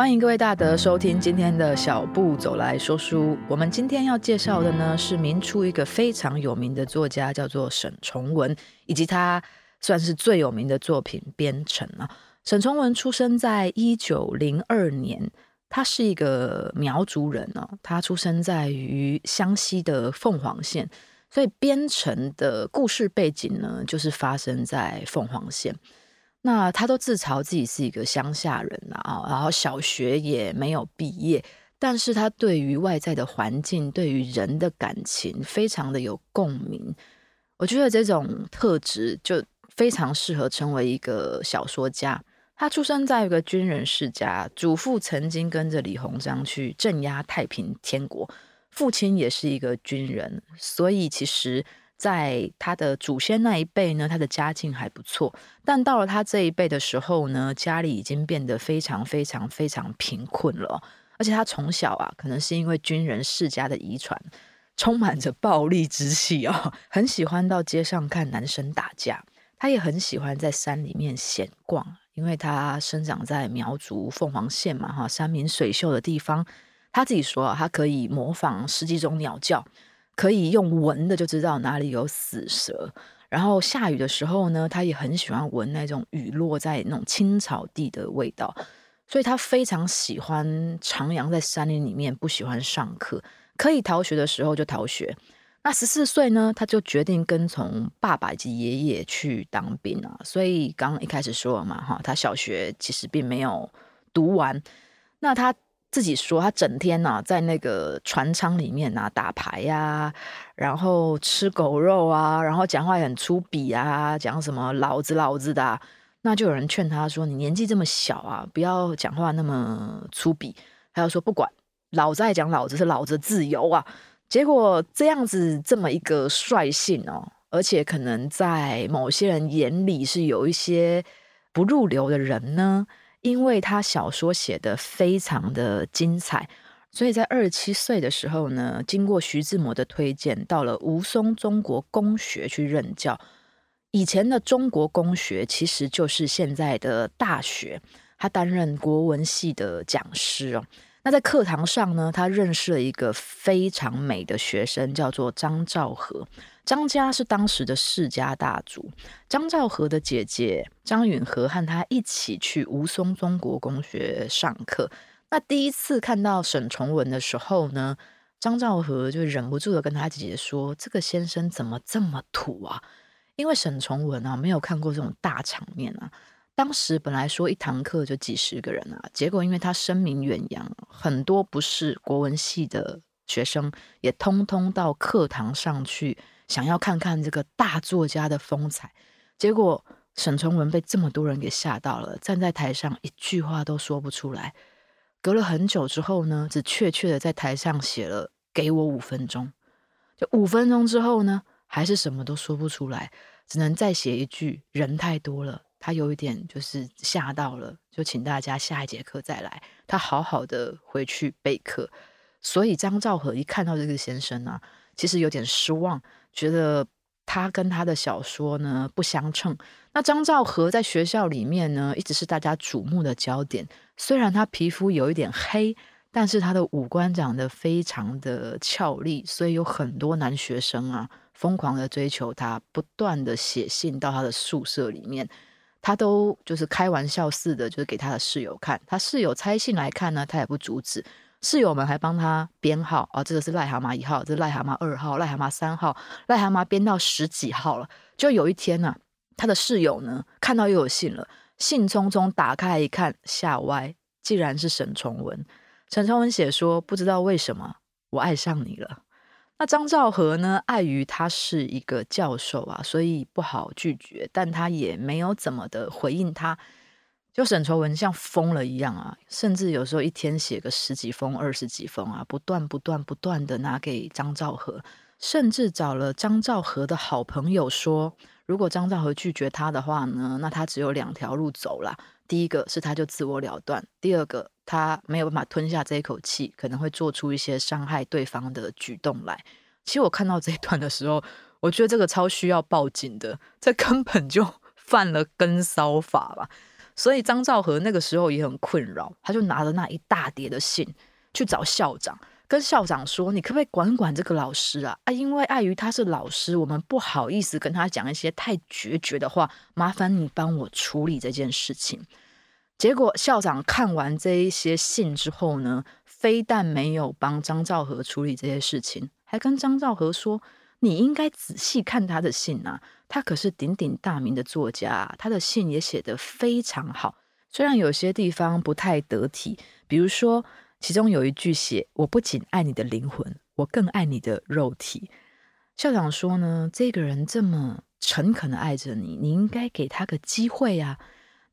欢迎各位大德收听今天的小步走来说书。我们今天要介绍的呢，是民初一个非常有名的作家，叫做沈从文，以及他算是最有名的作品《编程》啊。沈从文出生在1902年，他是一个苗族人哦，他出生在于湘西的凤凰县，所以《编程》的故事背景呢，就是发生在凤凰县。那他都自嘲自己是一个乡下人啊，然后小学也没有毕业，但是他对于外在的环境，对于人的感情非常的有共鸣。我觉得这种特质就非常适合成为一个小说家。他出生在一个军人世家，祖父曾经跟着李鸿章去镇压太平天国，父亲也是一个军人，所以其实在他的祖先那一辈呢，他的家境还不错，但到了他这一辈的时候呢，家里已经变得非常非常非常贫困了。而且他从小啊，可能是因为军人世家的遗传，充满着暴力之气哦，很喜欢到街上看男生打架，他也很喜欢在山里面闲逛，因为他生长在苗族凤凰县嘛，山明水秀的地方。他自己说啊，他可以模仿10几种鸟叫，可以用闻的就知道哪里有死蛇，然后下雨的时候呢，他也很喜欢闻那种雨落在那种青草地的味道，所以他非常喜欢徜徉在山林里面，不喜欢上课，可以逃学的时候就逃学。那14岁呢，他就决定跟从爸爸以及爷爷去当兵啊，所以刚刚一开始说了嘛，他小学其实并没有读完。那他自己说，他整天啊在那个船舱里面啊打牌啊，然后吃狗肉啊，然后讲话也很粗鄙啊，讲什么老子老子的啊。那就有人劝他说，你年纪这么小啊，不要讲话那么粗鄙。他就说不管，老子爱讲老子，是老子自由啊。结果这样子这么一个率性哦，而且可能在某些人眼里是有一些不入流的人呢，因为他小说写得非常的精彩，所以在27岁的时候呢，经过徐志摩的推荐，到了吴淞中国公学去任教。以前的中国公学其实就是现在的大学，他担任国文系的讲师哦。那在课堂上呢，他认识了一个非常美的学生，叫做张兆和。张家是当时的世家大族，张兆和的姐姐张允和和他一起去吴淞中国公学上课。那第一次看到沈从文的时候呢，张兆和就忍不住的跟他姐姐说，这个先生怎么这么土啊。因为沈从文啊，没有看过这种大场面啊，当时本来说一堂课就几10个人啊，结果因为他声名远扬，很多不是国文系的学生也通通到课堂上去，想要看看这个大作家的风采。结果沈从文被这么多人给吓到了，站在台上一句话都说不出来。隔了很久之后呢，只确确的在台上写了给我5分钟，就5分钟之后呢，还是什么都说不出来，只能再写一句人太多了。他有一点就是吓到了，就请大家下一节课再来，他好好的回去备课。所以张兆和一看到这个先生啊，其实有点失望，觉得他跟他的小说呢不相称。那张兆和在学校里面呢，一直是大家瞩目的焦点，虽然他皮肤有一点黑，但是他的五官长得非常的俏丽，所以有很多男学生啊疯狂的追求他，不断的写信到他的宿舍里面，他都就是开玩笑似的，就是给他的室友看，他室友拆信来看呢，他也不阻止，室友们还帮他编号啊，这个是癞蛤蟆1号，这是癞蛤蟆2号，癞蛤蟆3号，癞蛤蟆编到10几号了。就有一天啊，他的室友呢看到又有信了，兴冲冲打开一看，吓歪，既然是沈从文。沈从文写说，不知道为什么我爱上你了。那张兆和呢，碍于他是一个教授啊，所以不好拒绝，但他也没有怎么的回应他。就沈从文像疯了一样啊，甚至有时候一天写个10几封、20几封啊，不断的拿给张兆和，甚至找了张兆和的好朋友说，如果张兆和拒绝他的话呢，那他只有2条路走啦，第一个是他就自我了断，第二个他没有办法吞下这一口气，可能会做出一些伤害对方的举动来。其实我看到这一段的时候，我觉得这个超需要报警的，这根本就犯了跟骚法吧。所以张兆和那个时候也很困扰，他就拿着那一大叠的信去找校长，跟校长说你可不可以管这个老师啊？啊，因为碍于他是老师，我们不好意思跟他讲一些太决绝的话，麻烦你帮我处理这件事情。结果校长看完这一些信之后呢，非但没有帮张兆和处理这些事情，还跟张兆和说你应该仔细看他的信啊，他可是鼎鼎大名的作家啊，他的信也写得非常好，虽然有些地方不太得体，比如说其中有一句写我不仅爱你的灵魂，我更爱你的肉体。校长说呢，这个人这么诚恳的爱着你，你应该给他个机会啊。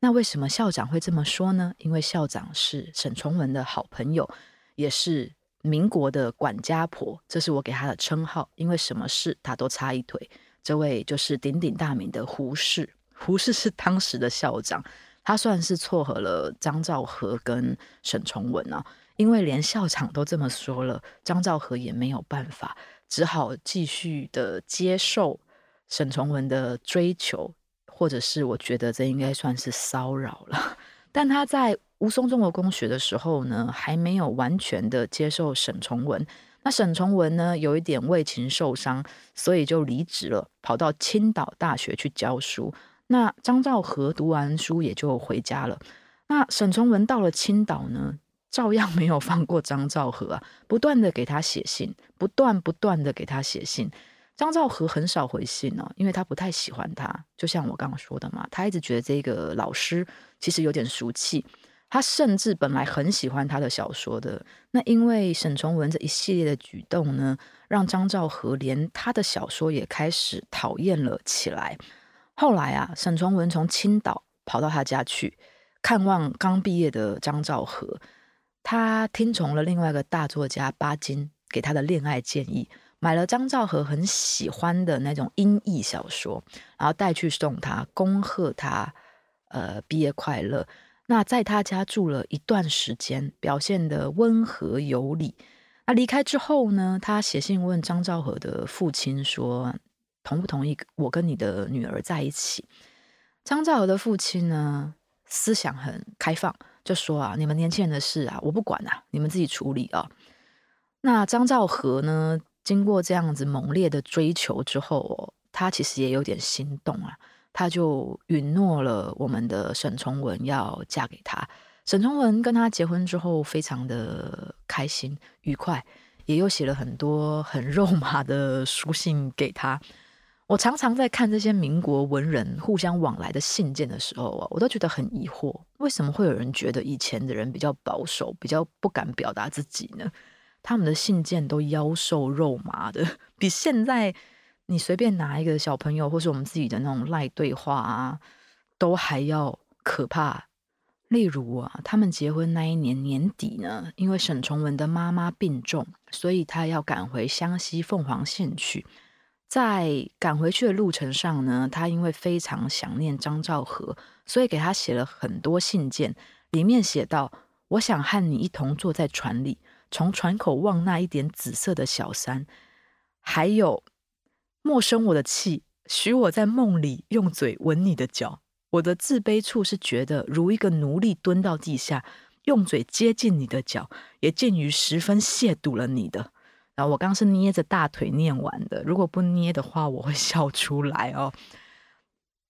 那为什么校长会这么说呢？因为校长是沈从文的好朋友，也是民国的管家婆，这是我给他的称号，因为什么事他都插一腿。这位就是鼎鼎大名的胡适，胡适是当时的校长，他算是撮合了张兆和跟沈从文啊，因为连校长都这么说了，张兆和也没有办法，只好继续的接受沈从文的追求，或者是我觉得这应该算是骚扰了。但他在吴淞中国公学的时候呢，还没有完全的接受沈从文。那沈从文呢，有一点为情受伤，所以就离职了，跑到青岛大学去教书。那张兆和读完书也就回家了。那沈从文到了青岛呢，照样没有放过张兆和啊，不断的给他写信，不断的给他写信。张兆和很少回信哦，因为他不太喜欢他，就像我刚刚说的嘛，他一直觉得这个老师其实有点俗气。他甚至本来很喜欢他的小说的，那因为沈从文这一系列的举动呢，让张兆和连他的小说也开始讨厌了起来。后来啊，沈从文从青岛跑到他家去看望刚毕业的张兆和，他听从了另外一个大作家巴金给他的恋爱建议，买了张兆和很喜欢的那种音译小说，然后带去送他，恭贺他毕业快乐。那在他家住了一段时间，表现得温和有礼。那离开之后呢，他写信问张兆和的父亲说同不同意我跟你的女儿在一起。张兆和的父亲呢，思想很开放，就说啊，你们年轻人的事啊，我不管啊，你们自己处理啊。那张兆和呢，经过这样子猛烈的追求之后哦，他其实也有点心动啊，他就允诺了我们的沈从文要嫁给他。沈从文跟他结婚之后非常的开心愉快，也又写了很多很肉麻的书信给他。我常常在看这些民国文人互相往来的信件的时候啊，我都觉得很疑惑，为什么会有人觉得以前的人比较保守，比较不敢表达自己呢？他们的信件都妖瘦肉麻的，比现在你随便拿一个小朋友或是我们自己的那种赖对话啊，都还要可怕。例如啊，他们结婚那一年年底呢，因为沈从文的妈妈病重，所以他要赶回湘西凤凰县去。在赶回去的路程上呢，他因为非常想念张兆和，所以给他写了很多信件，里面写到我想和你一同坐在船里，从船口望那一点紫色的小山，还有莫生我的气，许我在梦里用嘴吻你的脚。我的自卑处是觉得如一个奴隶蹲到地下，用嘴接近你的脚，也近于十分亵渎了你的。然后我刚是捏着大腿念完的，如果不捏的话我会笑出来哦。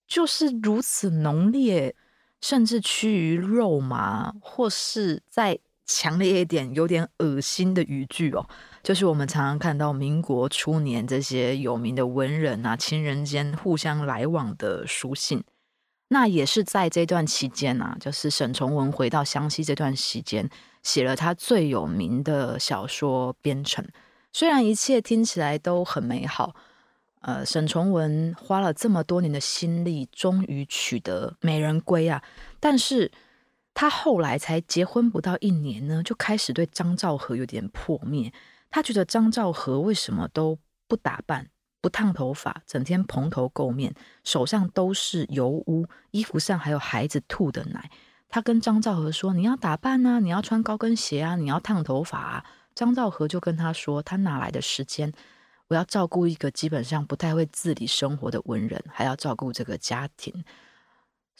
就是如此浓烈，甚至趋于肉麻，或是在强烈一点有点恶心的语句哦，就是我们常常看到民国初年这些有名的文人啊，亲人间互相来往的书信。那也是在这段期间啊，就是沈从文回到湘西这段期间，写了他最有名的小说《边城》。虽然一切听起来都很美好，沈从文花了这么多年的心力，终于取得美人归啊，但是他后来才结婚不到一年呢，就开始对张兆和有点破灭。他觉得张兆和为什么都不打扮，不烫头发，整天蓬头垢面，手上都是油污，衣服上还有孩子吐的奶。他跟张兆和说，你要打扮啊，你要穿高跟鞋啊，你要烫头发啊。张兆和就跟他说，他哪来的时间，我要照顾一个基本上不太会自理生活的文人，还要照顾这个家庭。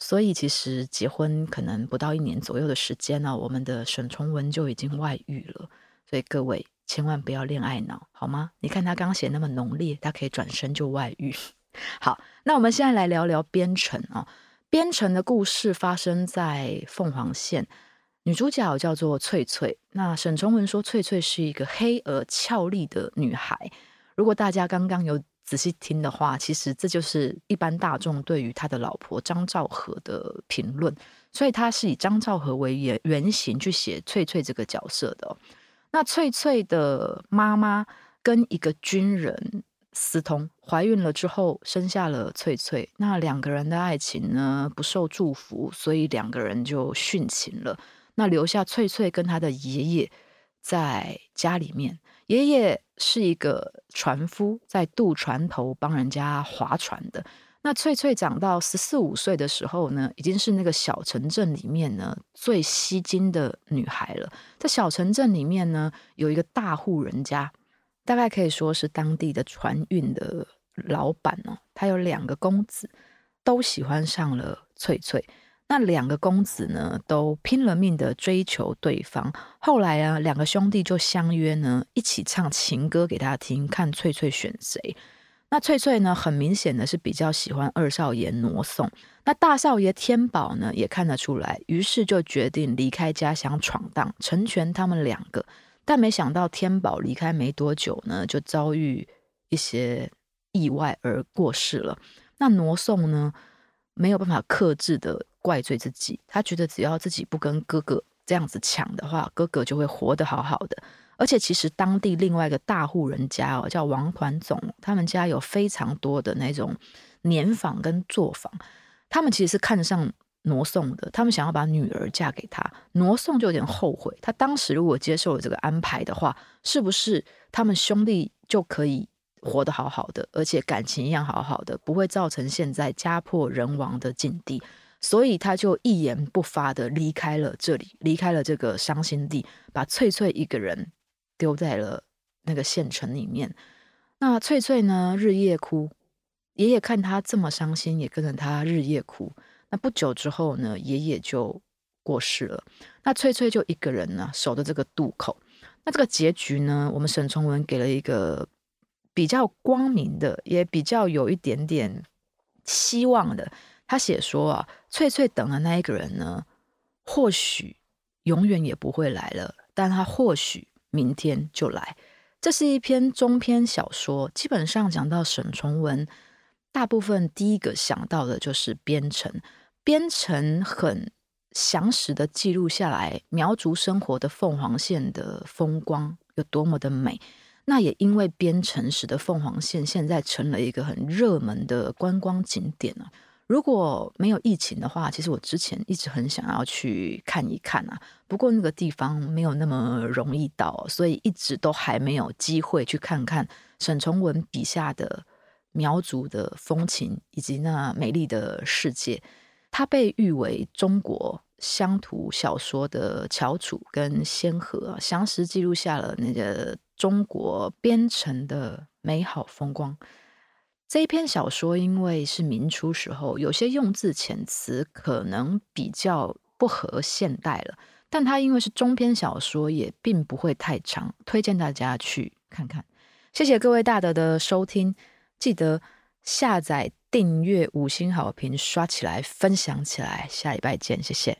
所以其实结婚可能不到1年左右的时间呢，我们的沈从文就已经外遇了。所以各位千万不要恋爱脑，好吗？你看他刚写那么浓烈，他可以转身就外遇。好，那我们现在来聊聊边城啊。边城的故事发生在凤凰县，女主角叫做翠翠。那沈从文说翠翠是一个黑而俏丽的女孩。如果大家刚刚有仔细听的话，其实这就是一般大众对于他的老婆张兆和的评论，所以他是以张兆和为原型去写翠翠这个角色的。那翠翠的妈妈跟一个军人私通，怀孕了之后生下了翠翠。那2个人的爱情呢不受祝福，所以2个人就殉情了。那留下翠翠跟她的爷爷在家里面，爷爷是一个船夫，在渡船头帮人家划船的。那翠翠长到14、15岁的时候呢，已经是那个小城镇里面呢最吸睛的女孩了。在小城镇里面呢，有一个大户人家，大概可以说是当地的船运的老板哦，他有2个公子，都喜欢上了翠翠。那2个公子呢，都拼了命的追求对方。后来啊，2个兄弟就相约呢，一起唱情歌给他听，看翠翠选谁。那翠翠呢，很明显的是比较喜欢二少爷挪送。那大少爷天宝呢，也看得出来，于是就决定离开家乡闯荡，成全他们2个。但没想到天宝离开没多久呢，就遭遇一些意外而过世了。那挪送呢，没有办法克制的怪罪自己，他觉得只要自己不跟哥哥这样子抢的话，哥哥就会活得好好的。而且其实当地另外一个大户人家哦，叫王团总，他们家有非常多的那种碾坊跟作坊，他们其实是看上挪送的，他们想要把女儿嫁给他。挪送就有点后悔，他当时如果接受了这个安排的话，是不是他们兄弟就可以活得好好的，而且感情一样好好的，不会造成现在家破人亡的境地。所以他就一言不发的离开了这里，离开了这个伤心地，把翠翠一个人丢在了那个县城里面。那翠翠呢，日夜哭，爷爷看他这么伤心，也跟着他日夜哭。那不久之后呢，爷爷就过世了。那翠翠就一个人呢，守着这个渡口。那这个结局呢，我们沈从文给了一个比较光明的，也比较有一点点希望的。他写说啊，翠翠等的那一个人呢，或许永远也不会来了，但他或许明天就来。这是一篇中篇小说，基本上讲到沈从文，大部分第一个想到的就是边城。边城很详实的记录下来苗族生活的凤凰县的风光有多么的美。那也因为边城使得凤凰县现在成了一个很热门的观光景点啊。如果没有疫情的话，其实我之前一直很想要去看一看啊，不过那个地方没有那么容易到，所以一直都还没有机会去看看沈从文笔下的苗族的风情以及那美丽的世界。它被誉为中国乡土小说的翘楚跟先河，详实记录下了那个中国边城的美好风光。这一篇小说因为是民初时候，有些用字遣词可能比较不合现代了，但它因为是中篇小说，也并不会太长，推荐大家去看看。谢谢各位大德的收听，记得下载订阅、5星好评刷起来、分享起来，下礼拜见，谢谢。